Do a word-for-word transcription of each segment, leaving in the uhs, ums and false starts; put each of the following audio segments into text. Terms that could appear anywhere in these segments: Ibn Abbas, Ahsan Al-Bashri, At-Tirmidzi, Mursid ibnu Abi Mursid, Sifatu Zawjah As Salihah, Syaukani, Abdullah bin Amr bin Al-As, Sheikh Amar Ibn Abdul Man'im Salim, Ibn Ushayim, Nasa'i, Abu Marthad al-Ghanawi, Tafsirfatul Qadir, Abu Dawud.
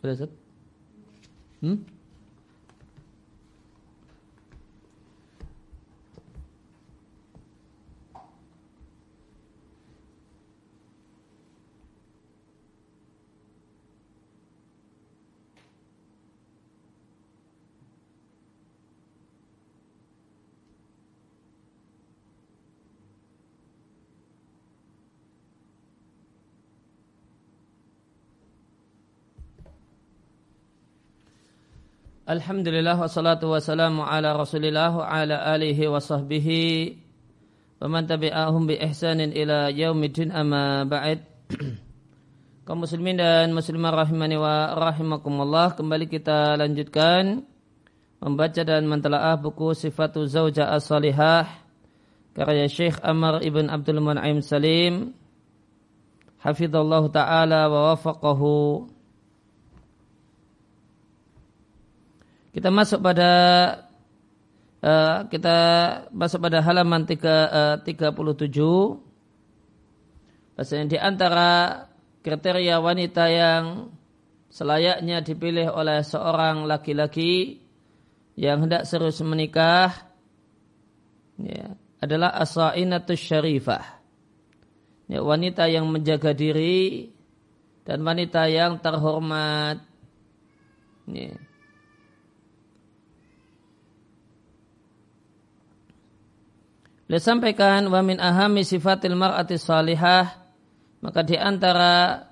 Udah, Ustaz? Hmm? Alhamdulillah wassalatu wassalamu ala rasulillah wa ala alihi wa sahbihi wa man tabi'ahum bi ihsanin ila yaumiddin amma ba'd. Kaum muslimin dan muslimah rahimani wa rahimakumullah, kembali kita lanjutkan membaca dan mentelaah buku Sifatu Zawjah As Salihah karya Sheikh Amar Ibn Abdul Man'im Salim hafizallahu ta'ala wa wafaqahu. Kita masuk pada uh, kita masuk pada halaman tiga puluh tujuh. Bahasanya di antara kriteria wanita yang selayaknya dipilih oleh seorang laki-laki yang hendak serius menikah ya, adalah as-sa'inatus syarifah. Ya, wanita yang menjaga diri dan wanita yang terhormat. Ya. Beliau sampaikan wa min ahami sifatil mar'ati salihah, maka di antara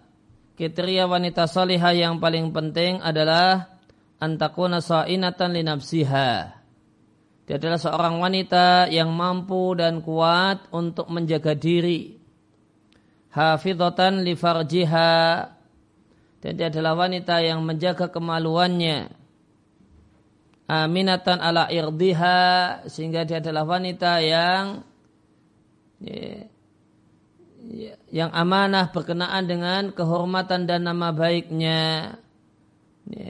kriteria wanita salihah yang paling penting adalah antakuna sa'inatan li nafsiha. Dia adalah seorang wanita yang mampu dan kuat untuk menjaga diri. Hafidhatan li farjiha. Dan dia adalah wanita yang menjaga kemaluannya. Aminatan ala irdiha, sehingga dia adalah wanita yang ya, ya, yang amanah berkenaan dengan kehormatan dan nama baiknya. Ya,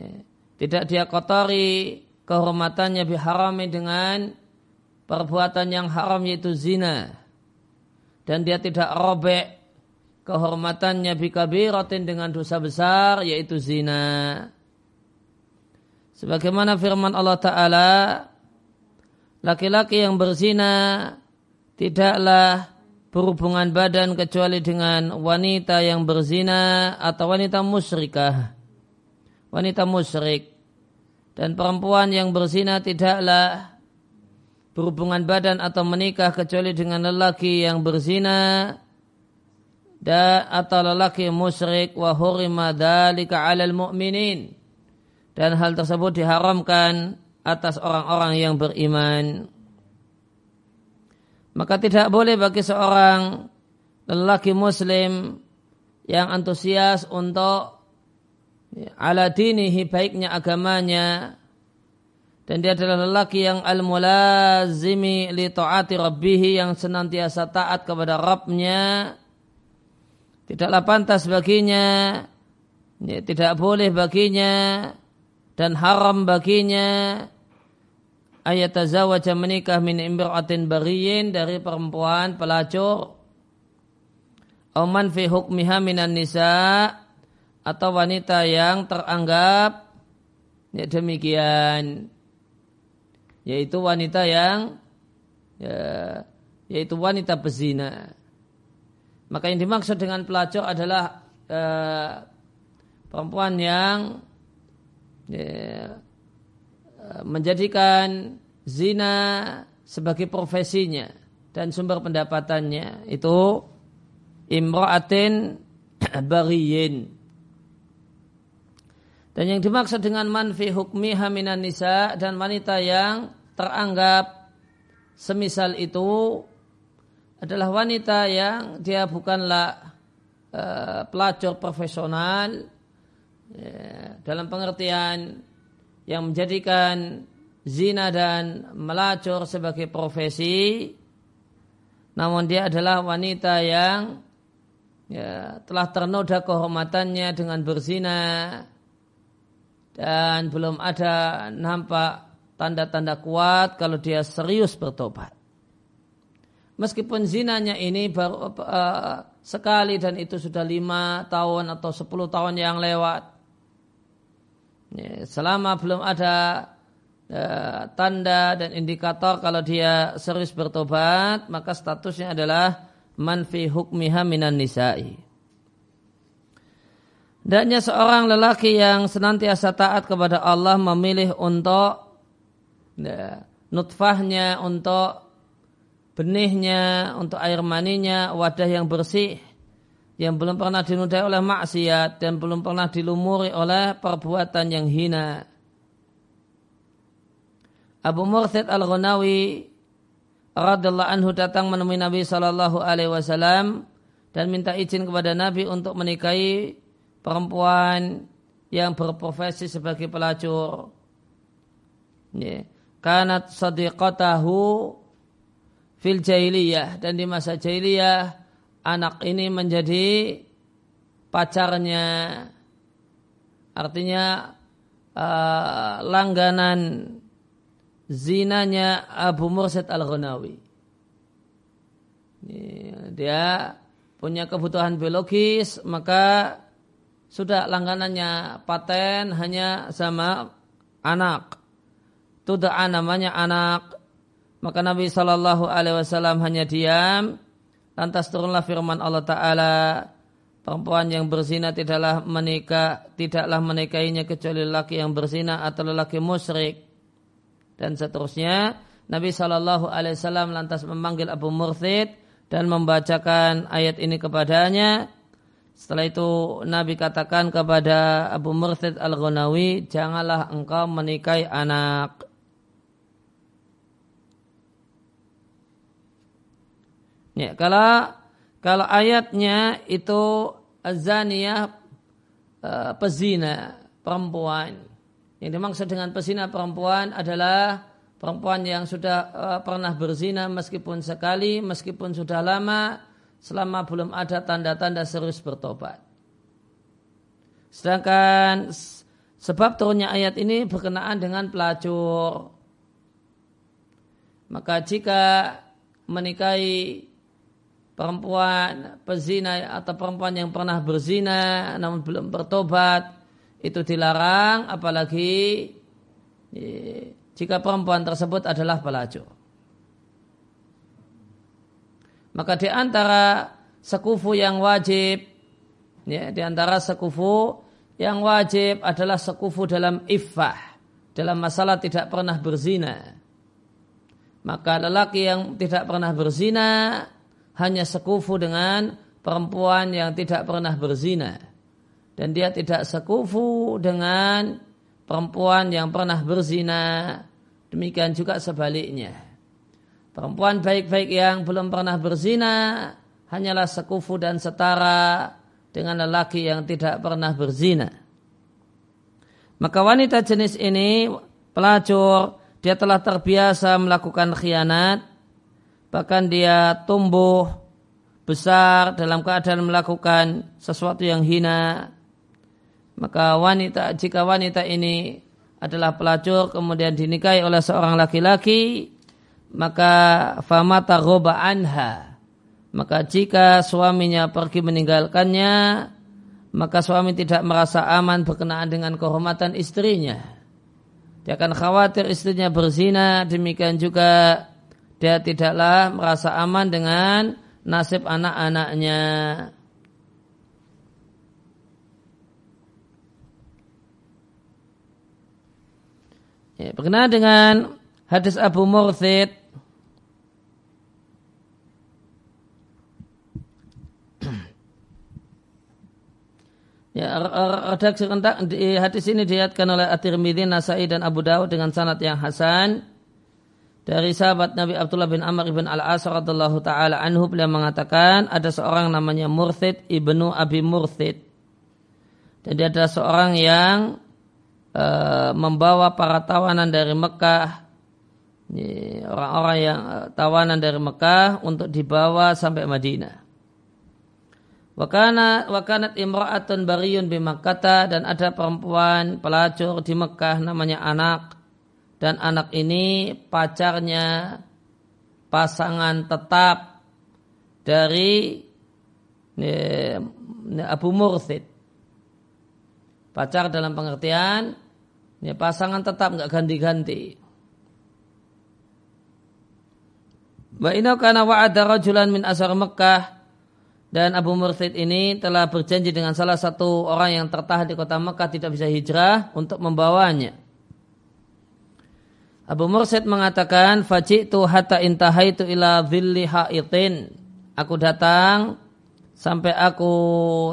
tidak dia kotori kehormatannya biharami dengan perbuatan yang haram yaitu zina. Dan dia tidak robek kehormatannya bikabiratin dengan dosa besar yaitu zina. Sebagaimana firman Allah Ta'ala, laki-laki yang berzina tidaklah berhubungan badan kecuali dengan wanita yang berzina atau wanita musyrikah, wanita musyrik. Dan perempuan yang berzina tidaklah berhubungan badan atau menikah kecuali dengan lelaki yang berzina dan atau lelaki musyrik. Wa hurima dzalika 'alal mu'minin. Dan hal tersebut diharamkan atas orang-orang yang beriman. Maka tidak boleh bagi seorang lelaki muslim yang antusias untuk ala dinihi, baiknya agamanya, dan dia adalah lelaki yang al-mulazimi li ta'ati rabbihi, yang senantiasa taat kepada Rabbnya, tidaklah pantas baginya, ya, tidak boleh baginya dan haram baginya ayat zawaja, menikah min imra'atin bariyin, dari perempuan pelacur, au man fi hukmiha minan nisa, atau wanita yang teranggap ya, demikian, yaitu wanita yang ya, yaitu wanita pezina. Maka yang dimaksud dengan pelacur adalah eh, perempuan yang ya, menjadikan zina sebagai profesinya dan sumber pendapatannya, itu imra'atin bariyin. Dan yang dimaksud dengan manfi hukmiha minan nisa, dan wanita yang teranggap semisal itu adalah wanita yang dia bukanlah uh, pelacur profesional. Ya, dalam pengertian yang menjadikan zina dan melacur sebagai profesi, namun dia adalah wanita yang ya, telah ternoda kehormatannya dengan berzina dan belum ada nampak tanda-tanda kuat kalau dia serius bertobat. Meskipun zinanya ini baru uh, sekali dan itu sudah lima tahun atau sepuluh tahun yang lewat, Selama belum ada uh, tanda dan indikator kalau dia serius bertobat, maka statusnya adalah manfi hukmiha minan nisa'i. Hendaknya seorang lelaki yang senantiasa taat kepada Allah memilih untuk ya, nutfahnya, untuk benihnya, untuk air maninya, wadah yang bersih, yang belum pernah dinudai oleh maksiat dan belum pernah dilumuri oleh perbuatan yang hina. Abu Marthad al-Ghanawi radhiyallahu anhu datang menemui Nabi shallallahu alaihi wasallam dan minta izin kepada Nabi untuk menikahi perempuan yang berprofesi sebagai pelacur. Ya. Kanat sadiqatahu fil jahiliyah, dan di masa jahiliyah anak ini menjadi pacarnya, artinya uh, langganan zinanya Abu Marthad al-Ghanawi. Ya. Dia punya kebutuhan biologis, maka sudah langganannya paten hanya sama anak. Tuda'a namanya anak. Maka Nabi shallallahu alaihi wasallam hanya diam. Lantas turunlah firman Allah Ta'ala, perempuan yang berzina tidaklah menikah, tidaklah menikahinya kecuali lelaki yang berzina atau lelaki musyrik. Dan seterusnya. Nabi shallallahu alaihi wasallam lantas memanggil Abu Marthad dan membacakan ayat ini kepadanya. Setelah itu Nabi katakan kepada Abu Marthad al-Ghanawi, janganlah engkau menikahi anak. Ya, kalau kalau ayatnya itu azaniyah e, pezina perempuan. Yang dimaksud dengan pezina perempuan adalah perempuan yang sudah e, pernah berzina meskipun sekali, meskipun sudah lama, selama belum ada tanda-tanda serius bertobat. Sedangkan sebab turunnya ayat ini berkenaan dengan pelacur. Maka jika menikahi perempuan pezina atau perempuan yang pernah berzina namun belum bertobat, itu dilarang, apalagi jika perempuan tersebut adalah pelacur. Maka di antara sekufu yang wajib, ya, di antara sekufu yang wajib adalah sekufu dalam iffah, dalam masalah tidak pernah berzina. Maka lelaki yang tidak pernah berzina hanya sekufu dengan perempuan yang tidak pernah berzina. Dan dia tidak sekufu dengan perempuan yang pernah berzina. Demikian juga sebaliknya. Perempuan baik-baik yang belum pernah berzina hanyalah sekufu dan setara dengan lelaki yang tidak pernah berzina. Maka wanita jenis ini, pelacur, dia telah terbiasa melakukan khianat, bahkan dia tumbuh besar dalam keadaan melakukan sesuatu yang hina. Maka wanita, jika wanita ini adalah pelacur kemudian dinikahi oleh seorang laki-laki, maka famata ghoba anha, maka jika suaminya pergi meninggalkannya, maka suami tidak merasa aman berkenaan dengan kehormatan istrinya. Dia akan khawatir istrinya berzina. Demikian juga dia tidaklah merasa aman dengan nasib anak-anaknya. Ya, berkenaan dengan hadis Abu Marthad, ya, redaksi rentak di hadis ini diriatkan oleh At-Tirmidzi, Nasa'i dan Abu Dawud dengan sanad yang hasan. Dari sahabat Nabi Abdullah bin Amr bin Al-As radhiyallahu taala anhu, beliau mengatakan ada seorang namanya Mursid ibnu Abi Mursid, dan dia adalah seorang yang e, membawa para tawanan dari Mekah. Orang-orang yang tawanan dari Mekah untuk dibawa sampai Madinah. Wakana wakanat imra'atun bariyun bi Makkah, dan ada perempuan pelacur di Mekah namanya anak, dan anak ini pacarnya, pasangan tetap dari Abu Marthad. Pacar dalam pengertian Ya, pasangan tetap, enggak ganti-ganti. Wa inna kana wa'ada rajulan min ashar Mekkah, dan Abu Mursid ini telah berjanji dengan salah satu orang yang tertahan di kota Mekkah tidak bisa hijrah untuk membawanya. Abu Mursid mengatakan, faji'tu hatta intahaitu ila dhilli ha'itin. Aku datang sampai aku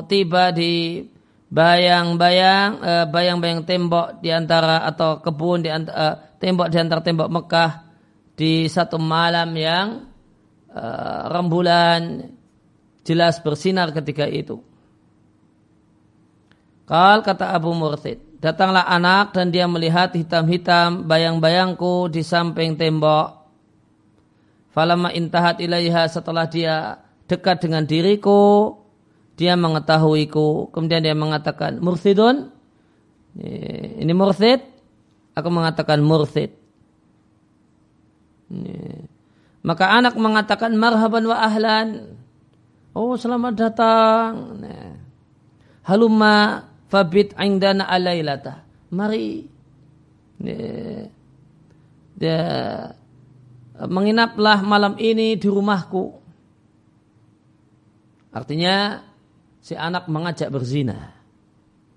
tiba di bayang-bayang eh, bayang-bayang tembok di antara atau kebun di antara, eh, tembok di antara tembok Mekah di satu malam yang eh, rembulan jelas bersinar ketika itu. Qal, kata Abu Mursid, datanglah anak dan dia melihat hitam-hitam bayang-bayangku di samping tembok. Falamma intahat ilaiha, setelah dia dekat dengan diriku, dia mengetahuiku. Kemudian dia mengatakan, Mursidun, ini Mursid. Aku mengatakan Mursid. Maka anak mengatakan, marhaban wa ahlan. Oh, selamat datang. Halumma fabit indana alailata, mari dia, dia menginaplah malam ini di rumahku. Artinya si anak mengajak berzina,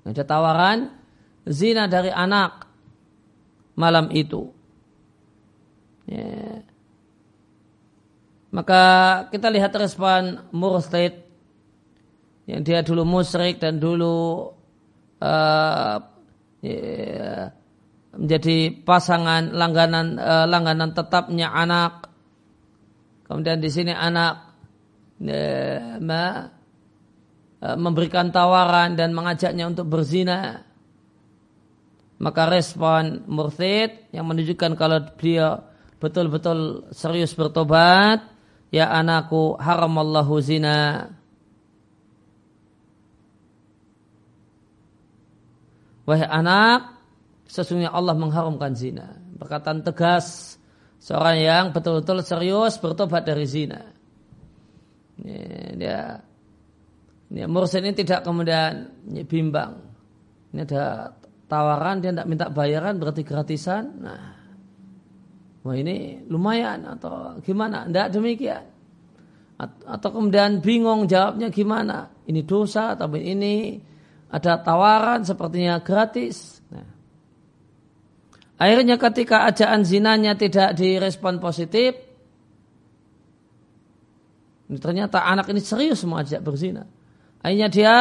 ada tawaran zina dari anak malam itu ya. Maka kita lihat respon Mursid yang dia dulu musyrik dan dulu Uh, yeah, menjadi pasangan langganan uh, langganan tetapnya anak. Kemudian di sini anak uh, ma, uh, memberikan tawaran dan mengajaknya untuk berzina. Maka respon Mursid yang menunjukkan kalau beliau betul-betul serius bertobat, ya anakku, haramallahu zina. Wahai anak, sesungguhnya Allah mengharamkan zina. Perkataan tegas seorang yang betul-betul serius bertobat dari zina. Ini, dia, ini Mursid ini tidak kemudian ini bimbang. Ini ada tawaran, dia tidak minta bayaran, berarti gratisan. Nah, wah ini lumayan atau gimana? Tidak demikian. Atau kemudian bingung jawabnya gimana? Ini dosa atau ini? Ada tawaran sepertinya gratis. Nah, akhirnya ketika ajakan zinanya tidak direspon positif, ternyata anak ini serius mengajak berzina. Akhirnya dia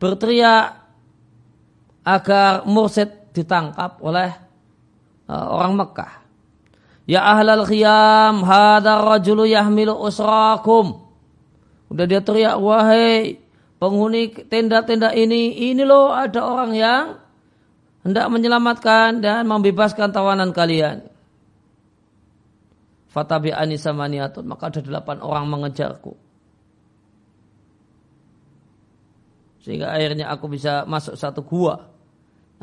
berteriak agar Mursid ditangkap oleh uh, orang Mekah. Ya ahlal khiyam, hadar rajulu yahmilu usrakum. Udah dia teriak, wahai penghuni tenda-tenda ini, ini loh ada orang yang hendak menyelamatkan dan membebaskan tawanan kalian. Fatabi'ani samaniyatun, maka ada delapan orang mengejarku. Sehingga akhirnya aku bisa masuk satu gua.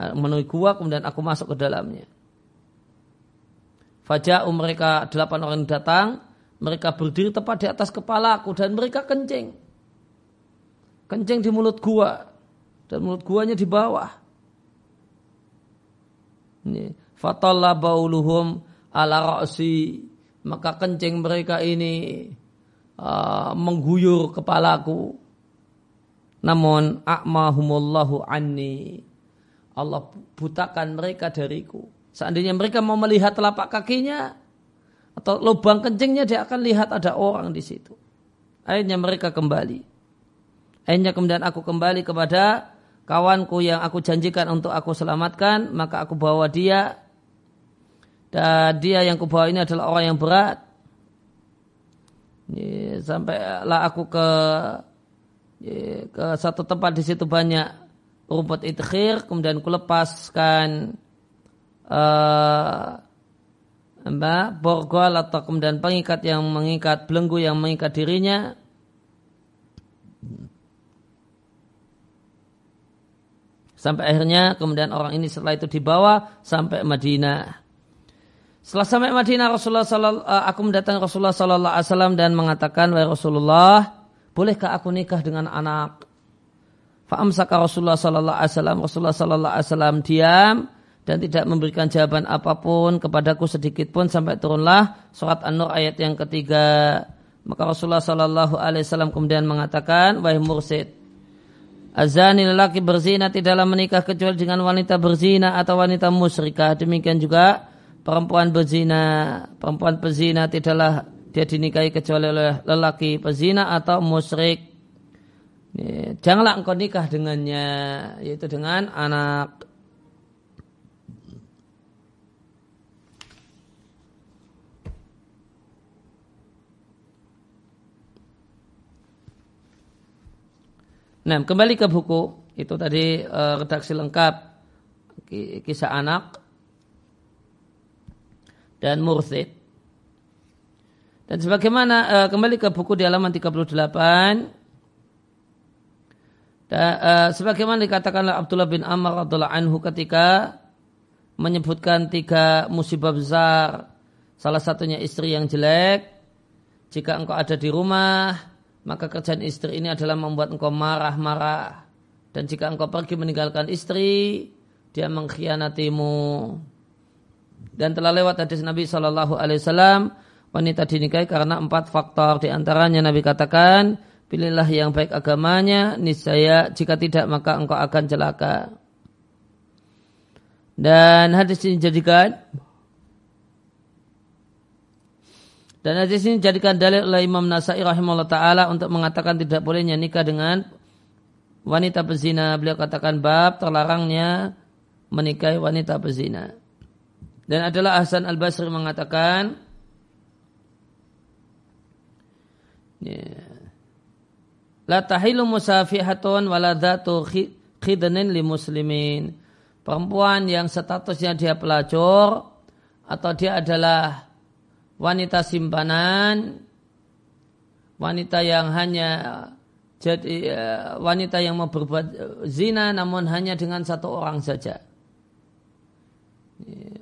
Nah, menuju gua kemudian aku masuk ke dalamnya. Faja'u, mereka delapan orang datang, mereka berdiri tepat di atas kepalaku dan mereka kencing. Kencing di mulut gua dan mulut guanya di bawah. Fatalla bauluhum ala ra'si, maka kencing mereka ini uh, mengguyur kepalaku. Namun a'mahumullahu anni, Allah butakan mereka dariku. Seandainya mereka mau melihat telapak kakinya atau lubang kencingnya, dia akan lihat ada orang di situ. Akhirnya mereka kembali. Akhirnya kemudian aku kembali kepada kawanku yang aku janjikan untuk aku selamatkan. Maka aku bawa dia. Dan dia yang kubawa ini adalah orang yang berat. Sampailah aku ke ke satu tempat, di situ banyak rumput idkhir. Kemudian kulepaskan uh, borgol atau kemudian pengikat yang mengikat, belenggu yang mengikat dirinya. Sampai akhirnya kemudian orang ini setelah itu dibawa sampai Madinah. Setelah sampai Madinah, Rasulullah sallallahu, aku mendatangi Rasulullah sallallahu alaihi wasallam dan mengatakan, "Wahai Rasulullah, bolehkah aku nikah dengan anak?" Fa amsaka Rasulullah sallallahu alaihi wasallam, Rasulullah sallallahu alaihi wasallam diam dan tidak memberikan jawaban apapun kepadaku sedikitpun sampai turunlah surat An-Nur ayat yang ketiga. Maka Rasulullah sallallahu alaihi wasallam kemudian mengatakan, wahai mursid, azani lelaki berzina tidaklah menikah kecuali dengan wanita berzina atau wanita musyrikah. Demikian juga perempuan berzina, perempuan pezina tidaklah dia dinikahi kecuali oleh lelaki pezina atau musyrik. Janganlah engkau nikah dengannya, yaitu dengan anak. Nah, kembali ke buku itu tadi, redaksi lengkap kisah anak dan mursid. Dan sebagaimana kembali ke buku di halaman tiga puluh delapan, sebagaimana dikatakan oleh Abdullah bin Amr radhiyallahu anhu ketika menyebutkan tiga musibah besar, salah satunya istri yang jelek. Jika engkau ada di rumah, maka kerjaan istri ini adalah membuat engkau marah-marah. Dan jika engkau pergi meninggalkan istri, dia mengkhianatimu. Dan telah lewat hadis Nabi shallallahu alaihi wasallam, wanita dinikahi karena empat faktor. Di antaranya Nabi katakan, pilihlah yang baik agamanya, niscaya jika tidak maka engkau akan celaka. Dan hadis ini jadikan Dan hadis ini dijadikan dalil oleh Imam Nasa'i rahimahullah ta'ala untuk mengatakan tidak bolehnya nikah dengan wanita pezina. Beliau katakan bab terlarangnya menikahi wanita pezina. Dan adalah Ahsan Al-Bashri mengatakan, la tahilu musafihatun waladatu khidnin li muslimin. Perempuan yang statusnya dia pelacur atau dia adalah wanita simpanan, wanita yang hanya jadi wanita yang mau berbuat zina namun hanya dengan satu orang saja,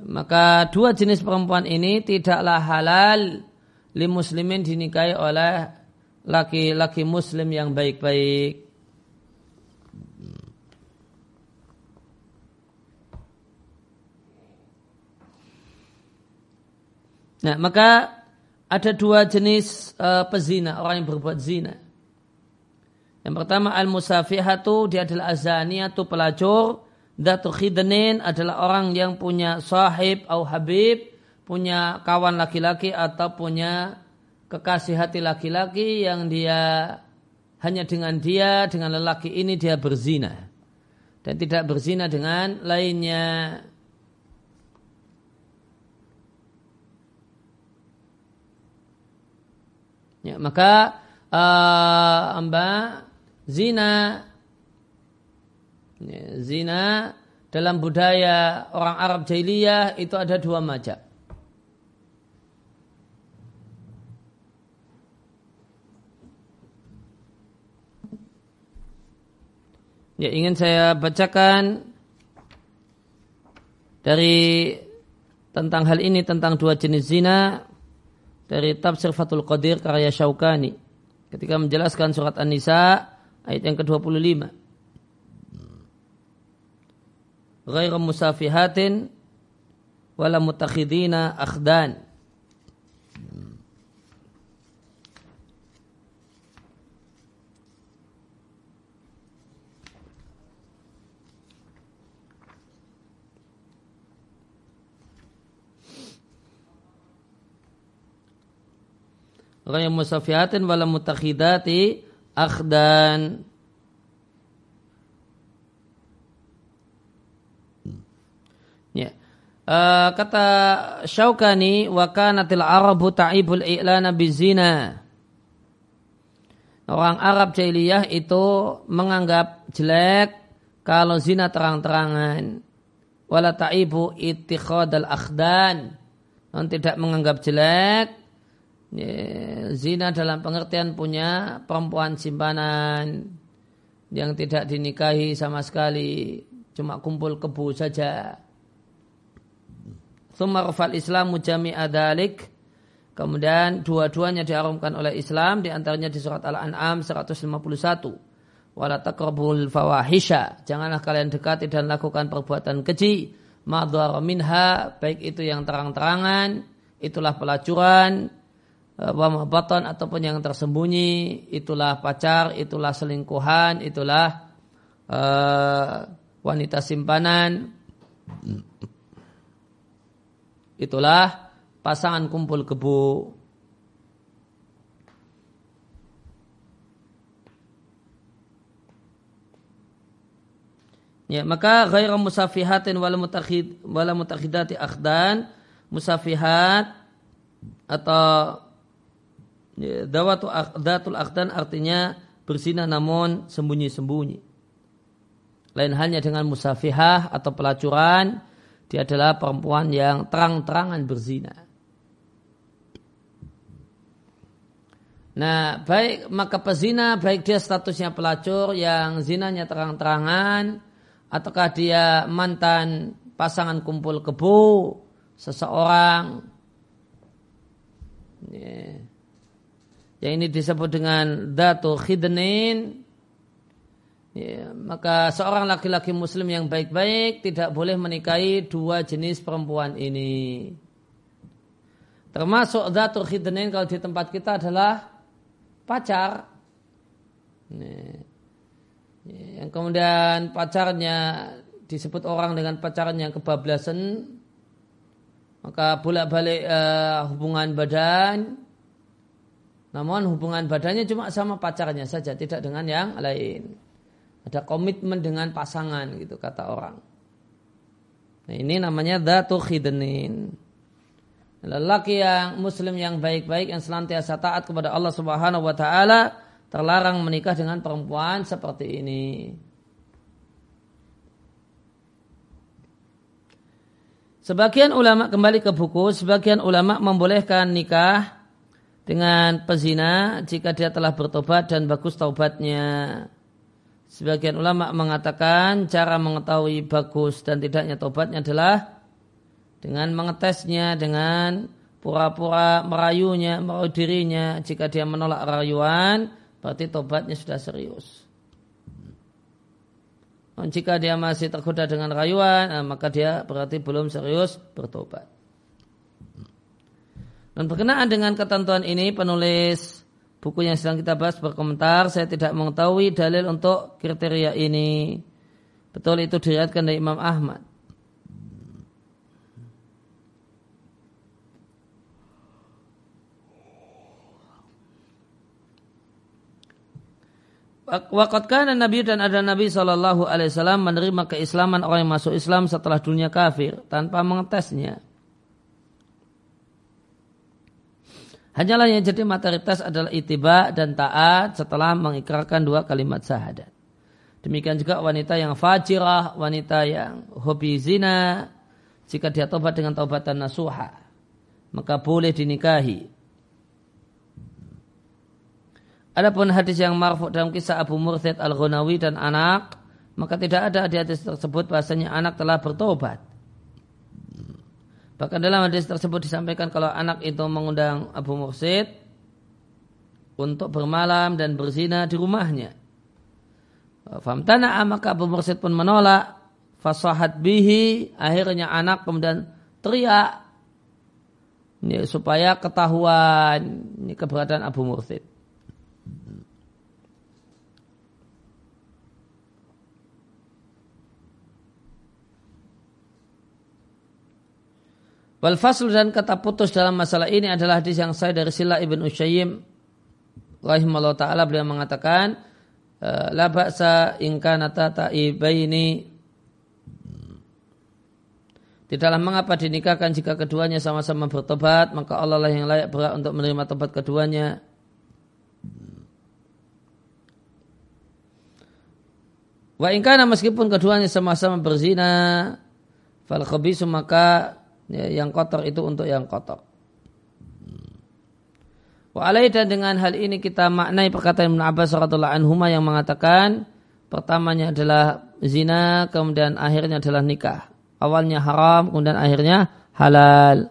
maka dua jenis perempuan ini tidaklah halal li muslimin dinikahi oleh laki-laki muslim yang baik-baik. Nah, maka ada dua jenis uh, pezina, orang yang berbuat zina. Yang pertama al-musafihatu, dia adalah azaniyatu, pelacur. Datu khidnin adalah orang yang punya sahib atau habib, punya kawan laki-laki atau punya kekasih hati laki-laki yang dia hanya dengan dia, dengan lelaki ini dia berzina dan tidak berzina dengan lainnya. Ya, maka uh, amba zina ya, zina dalam budaya orang Arab jahiliyah itu ada dua macam. Ya, ingin saya bacakan dari tentang hal ini, tentang dua jenis zina, dari Tafsirfatul Qadir karya Syaukani ketika menjelaskan surat An-Nisa ayat yang ke dua puluh lima. Ghairu musafihatin wala mutakhidina akhdan. Orang yang musafihatin wala mutakhidati akhdan. Ya. Uh, kata Syaukani, wa kanatil arabu ta'ibul i'lana bizina. Orang Arab jahiliyah itu menganggap jelek kalau zina terang-terangan. Wala ta'ibu ittikhadal akhdan. Orang tidak menganggap jelek ya, zina dalam pengertian punya perempuan simpanan yang tidak dinikahi sama sekali, cuma kumpul kebu saja. Tsumma rafa'al Islamu jami'a dzalik. Kemudian dua-duanya diharamkan oleh Islam, di antaranya di surat Al-An'am seratus lima puluh satu. Wala taqrabul fawahisha. Janganlah kalian dekati dan lakukan perbuatan keji. madhar minha, baik itu yang terang-terangan, itulah pelacuran, wa mabatan ataupun yang tersembunyi, itulah pacar, itulah selingkuhan, itulah uh, wanita simpanan, itulah pasangan kumpul kebo. Ya, maka ghairu musafihatin wal mutakhid wal mutakhidati akhdan, musafihat atau ya, dawatu akhdatul akhdan artinya berzina namun sembunyi-sembunyi. Lain halnya dengan musafihah atau pelacuran, dia adalah perempuan yang terang-terangan berzina. Nah, baik maka pezina, baik dia statusnya pelacur yang zinanya terang-terangan, ataukah dia mantan pasangan kumpul kebo seseorang, yeah, yang ini disebut dengan datu khidnin, yeah, maka seorang laki-laki muslim yang baik-baik tidak boleh menikahi dua jenis perempuan ini. Termasuk datu khidnin kalau di tempat kita adalah pacar, yeah. Yang kemudian pacarnya disebut orang dengan pacarnya kebablasan, maka bolak-balik uh, hubungan badan, namun hubungan badannya cuma sama pacarnya saja, tidak dengan yang lain. Ada komitmen dengan pasangan gitu kata orang. Nah, ini namanya dhatu khidnin. Lelaki yang muslim yang baik-baik yang senantiasa taat kepada Allah Subhanahu wa taala terlarang menikah dengan perempuan seperti ini. Sebagian ulama, kembali ke buku, sebagian ulama membolehkan nikah dengan pezina jika dia telah bertobat dan bagus taubatnya. Sebagian ulama mengatakan cara mengetahui bagus dan tidaknya taubatnya adalah dengan mengetesnya, dengan pura-pura merayunya, merayu dirinya. Jika dia menolak rayuan, berarti tobatnya sudah serius. Dan jika dia masih tergoda dengan rayuan, nah maka dia berarti belum serius bertobat. Dan berkenaan dengan ketentuan ini, penulis buku yang sedang kita bahas berkomentar, saya tidak mengetahui dalil untuk kriteria ini. Betul itu diriwayatkan dari Imam Ahmad. Waqad kana Nabi, dan ada Nabi sallallahu alaihi wasallam menerima keislaman orang yang masuk Islam setelah dunia kafir tanpa mengetesnya. Hanyalah yang jadi materi tes adalah ittiba dan taat setelah mengikrarkan dua kalimat syahadat. Demikian juga wanita yang fajirah, wanita yang hobi zina, jika dia tobat dengan taubatan nasuha, maka boleh dinikahi. Adapun hadis yang marfu dalam kisah Abu Marthad al-Ghanawi dan anak, maka tidak ada di hadis tersebut bahasanya anak telah bertobat. Bahkan dalam hadis tersebut disampaikan kalau anak itu mengundang Abu Marthad untuk bermalam dan berzina di rumahnya. Famtana'a, maka Abu Marthad pun menolak. Fasahat bihi, akhirnya anak kemudian teriak ini, supaya ketahuan ini keberadaan Abu Marthad. Wal fasl, dan kata putus dalam masalah ini adalah hadis yang sahih dari Sila Ibn Ushayim rahimahullah ta'ala. Beliau mengatakan la ba'sa in kana ta'ibaini, tidaklah mengapa dinikahkan jika keduanya sama-sama bertobat, maka Allah lah yang layak berhak untuk menerima tobat keduanya. Wa in kana, meskipun keduanya sama-sama berzina, fal khabisu, maka yang kotor itu untuk yang kotor. Wa alaihi, dan dengan hal ini kita maknai perkataan Ibn Abbas radhiyallahu anhuma yang mengatakan pertamanya adalah zina, kemudian akhirnya adalah nikah. Awalnya haram, kemudian akhirnya halal.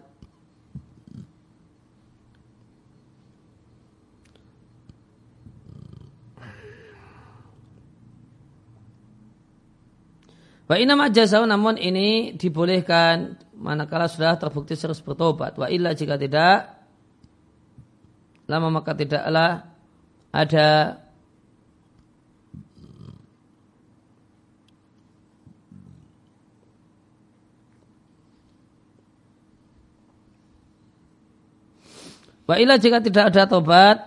Wa inama jazau, namun ini dibolehkan manakala sudah terbukti serius bertobat. Wa illa jika tidak, lama maka tidaklah ada Wa illa jika tidak ada tobat,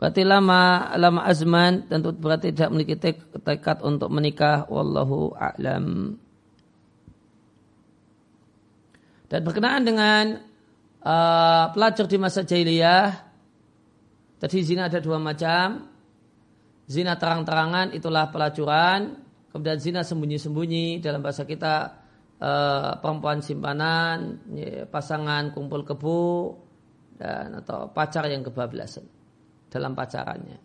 berarti lama lama azman, tentu berarti tidak memiliki tekad untuk menikah. Wallahu a'lam. Dan berkenaan dengan uh, pelacur di masa jahiliyah, tadi zina ada dua macam. Zina terang-terangan itulah pelacuran, kemudian zina sembunyi-sembunyi, dalam bahasa kita uh, perempuan simpanan, pasangan kumpul kebu, dan atau pacar yang kebablasan dalam pacarannya.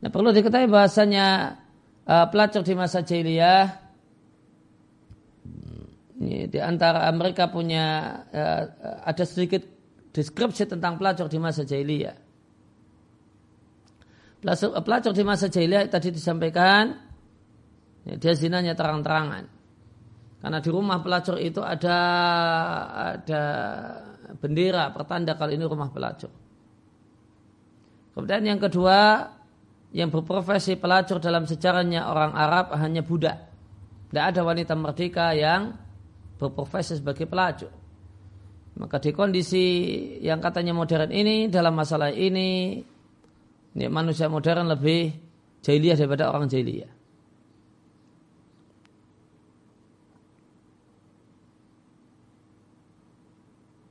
Nah, perlu diketahui bahasanya uh, pelacur di masa jahiliyah, ini di antara mereka punya uh, ada sedikit deskripsi tentang pelacur di masa jahiliyah. Pelacur, uh, pelacur di masa jahiliyah tadi disampaikan ya, dia zinanya terang-terangan. Karena di rumah pelacur itu ada ada bendera pertanda kalau ini rumah pelacur. Kemudian yang kedua, yang berprofesi pelacur dalam sejarahnya orang Arab hanya budak. Tidak ada wanita merdeka yang berprofesi sebagai pelacur. Maka di kondisi yang katanya modern ini, dalam masalah ini, ya manusia modern lebih jahiliyah daripada orang jahiliyah.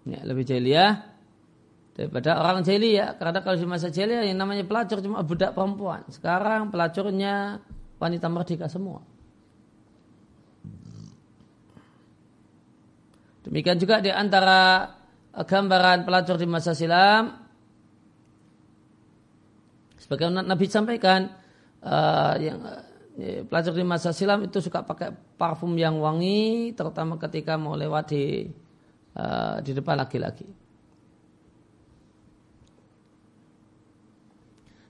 Ya, lebih jahiliyah daripada orang jahiliyah, karena kalau di masa jahiliyah yang namanya pelacur cuma budak perempuan. Sekarang pelacurnya wanita merdeka semua. Demikian juga di antara gambaran pelacur di masa silam, sebagaimana Nabi sampaikan, uh, yang uh, pelacur di masa silam itu suka pakai parfum yang wangi, terutama ketika mau lewat di uh, di depan laki-laki.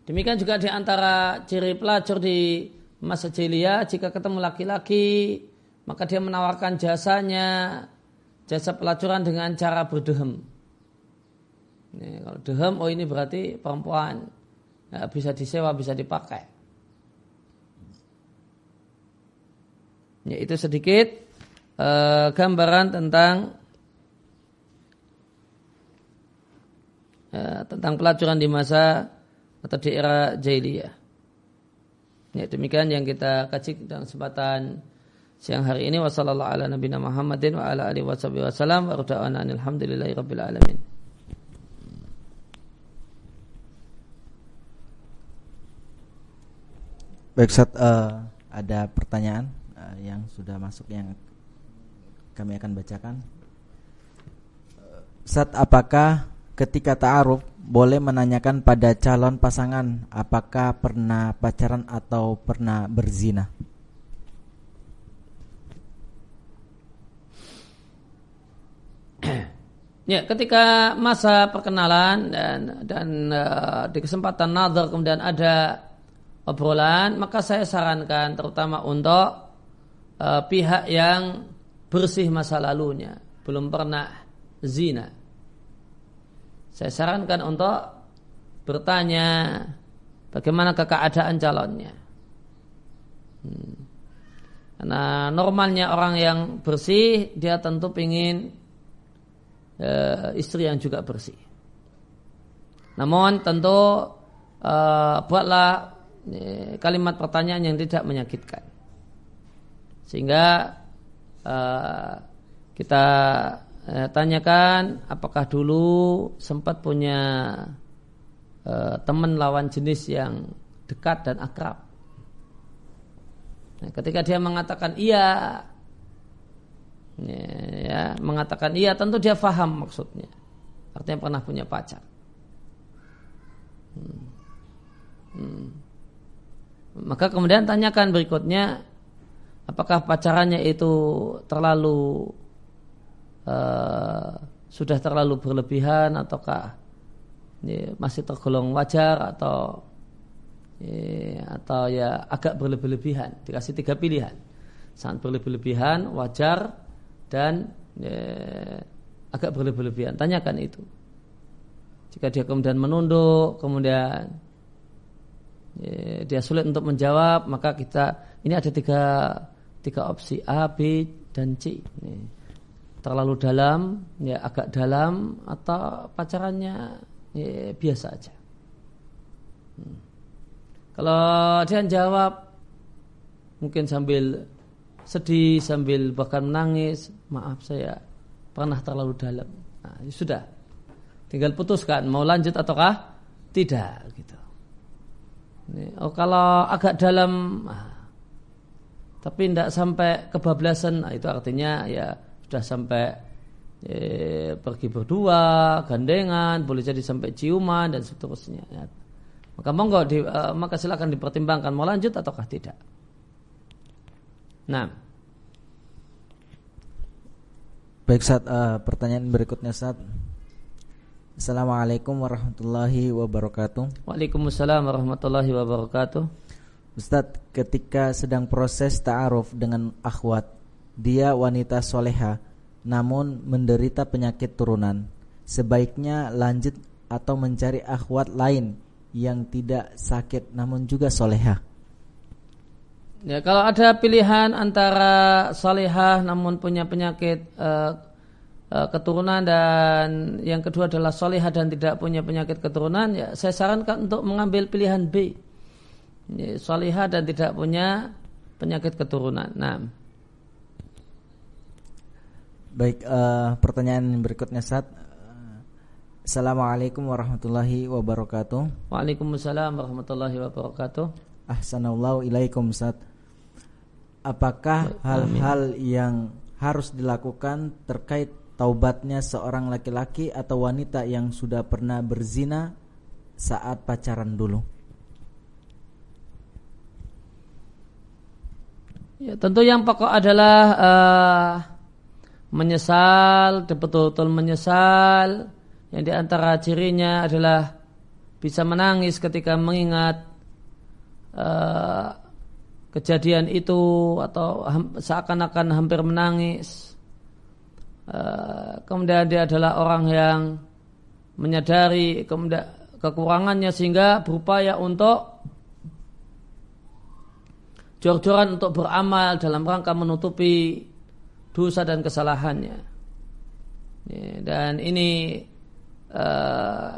Demikian juga di antara ciri pelacur di masa jahiliyah, jika ketemu laki-laki, maka dia menawarkan jasanya, jasa pelacuran dengan cara berdehem. Ini, kalau dehem, oh ini berarti perempuan, nah, bisa disewa, bisa dipakai. Ya, itu sedikit eh, gambaran tentang eh, tentang pelacuran di masa atau di era jahiliyah. Ya, demikian yang kita kaji dalam kesempatan siang hari ini. Wassallallahu ala nabiyina Muhammadin wa ala alihi washabihi wasallam wa rada'ana alhamdulillahi rabbil alamin. Baik, Ustaz, uh, ada pertanyaan uh, yang sudah masuk yang kami akan bacakan. Ustaz, apakah ketika ta'aruf boleh menanyakan pada calon pasangan apakah pernah pacaran atau pernah berzina? Ya, ketika masa perkenalan dan dan uh, di kesempatan nazar kemudian ada obrolan, maka saya sarankan terutama untuk uh, pihak yang bersih masa lalunya, belum pernah zina. Saya sarankan untuk bertanya bagaimana keadaan calonnya. Hmm. Karena normalnya orang yang bersih, dia tentu ingin e, istri yang juga bersih. Namun tentu e, buatlah e, kalimat pertanyaan yang tidak menyakitkan. Sehingga e, kita tanyakan apakah dulu sempat punya uh, teman lawan jenis yang dekat dan akrab. Nah, ketika dia mengatakan iya, ya, ya, mengatakan iya, tentu dia faham maksudnya. Artinya pernah punya pacar. Hmm. Hmm. Maka kemudian tanyakan berikutnya, apakah pacarannya itu terlalu Uh, sudah terlalu berlebihan ataukah ya, masih tergolong wajar atau ya, atau ya agak berlebihan. Dikasih tiga pilihan. sangat berlebih-lebihan, wajar, dan eh, agak berlebih-lebihan. Tanyakan itu. Jika dia kemudian menunduk, kemudian eh, dia sulit untuk menjawab, maka kita ini ada tiga tiga opsi A, B, dan C. Nih, terlalu dalam, ya agak dalam, atau pacarannya ya, biasa aja. Hmm. Kalau dia jawab mungkin sambil sedih, sambil bahkan menangis, maaf saya pernah terlalu dalam. Nah, ya sudah, tinggal putuskan mau lanjut ataukah tidak gitu. Oh kalau agak dalam, ah, tapi tidak sampai kebablasan, nah, itu artinya ya sudah sampai eh, pergi berdua, gandengan, boleh jadi sampai ciuman dan seterusnya. Ya. Maka monggo di, uh, maka silakan dipertimbangkan mau lanjut ataukah tidak. Nah, baik Ustaz, uh, pertanyaan berikutnya Ustaz. Assalamualaikum warahmatullahi wabarakatuh. Waalaikumsalam warahmatullahi wabarakatuh. Ustaz, ketika sedang proses ta'aruf dengan akhwat, dia wanita soleha, namun menderita penyakit turunan, sebaiknya lanjut atau mencari akhwat lain yang tidak sakit namun juga solehah? Ya, kalau ada pilihan antara solehah namun punya penyakit eh, eh, keturunan, dan yang kedua adalah solehah dan tidak punya penyakit keturunan, ya saya sarankan untuk mengambil pilihan B, ya, solehah dan tidak punya penyakit keturunan. Nah, baik, eh, pertanyaan berikutnya Ustaz. Assalamualaikum warahmatullahi wabarakatuh. Waalaikumsalam warahmatullahi wabarakatuh. Ahsanallahu ilaikum Ustaz. Apakah Amin. hal-hal yang harus dilakukan terkait taubatnya seorang laki-laki atau wanita yang sudah pernah berzina saat pacaran dulu? Ya, tentu yang pokok adalah uh, menyesal, betul-betul menyesal. Yang di antara cirinya adalah bisa menangis ketika mengingat uh, kejadian itu, atau ham, seakan-akan hampir menangis. Uh, kemudian dia adalah orang yang menyadari kemudian kekurangannya sehingga berupaya untuk jor-joran untuk beramal dalam rangka menutupi dosa dan kesalahannya. Ya, dan ini Uh,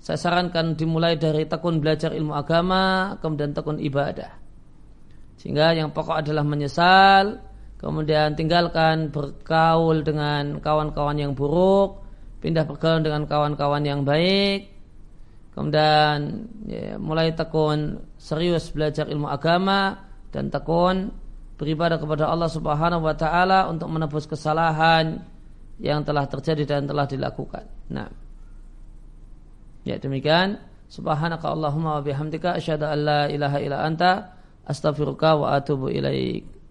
saya sarankan dimulai dari tekun belajar ilmu agama, kemudian tekun ibadah, sehingga yang pokok adalah menyesal, kemudian tinggalkan bergaul dengan kawan-kawan yang buruk, pindah bergaul dengan kawan-kawan yang baik, kemudian ya, mulai tekun serius belajar ilmu agama dan tekun beribadah kepada Allah Subhanahu wa Ta'ala untuk menebus kesalahan yang telah terjadi dan telah dilakukan. Nah, ya demikian. Subhanaka Allahumma wa bihamdika asyhadu an la ilaha illa anta astaghfiruka wa atubu ilaik.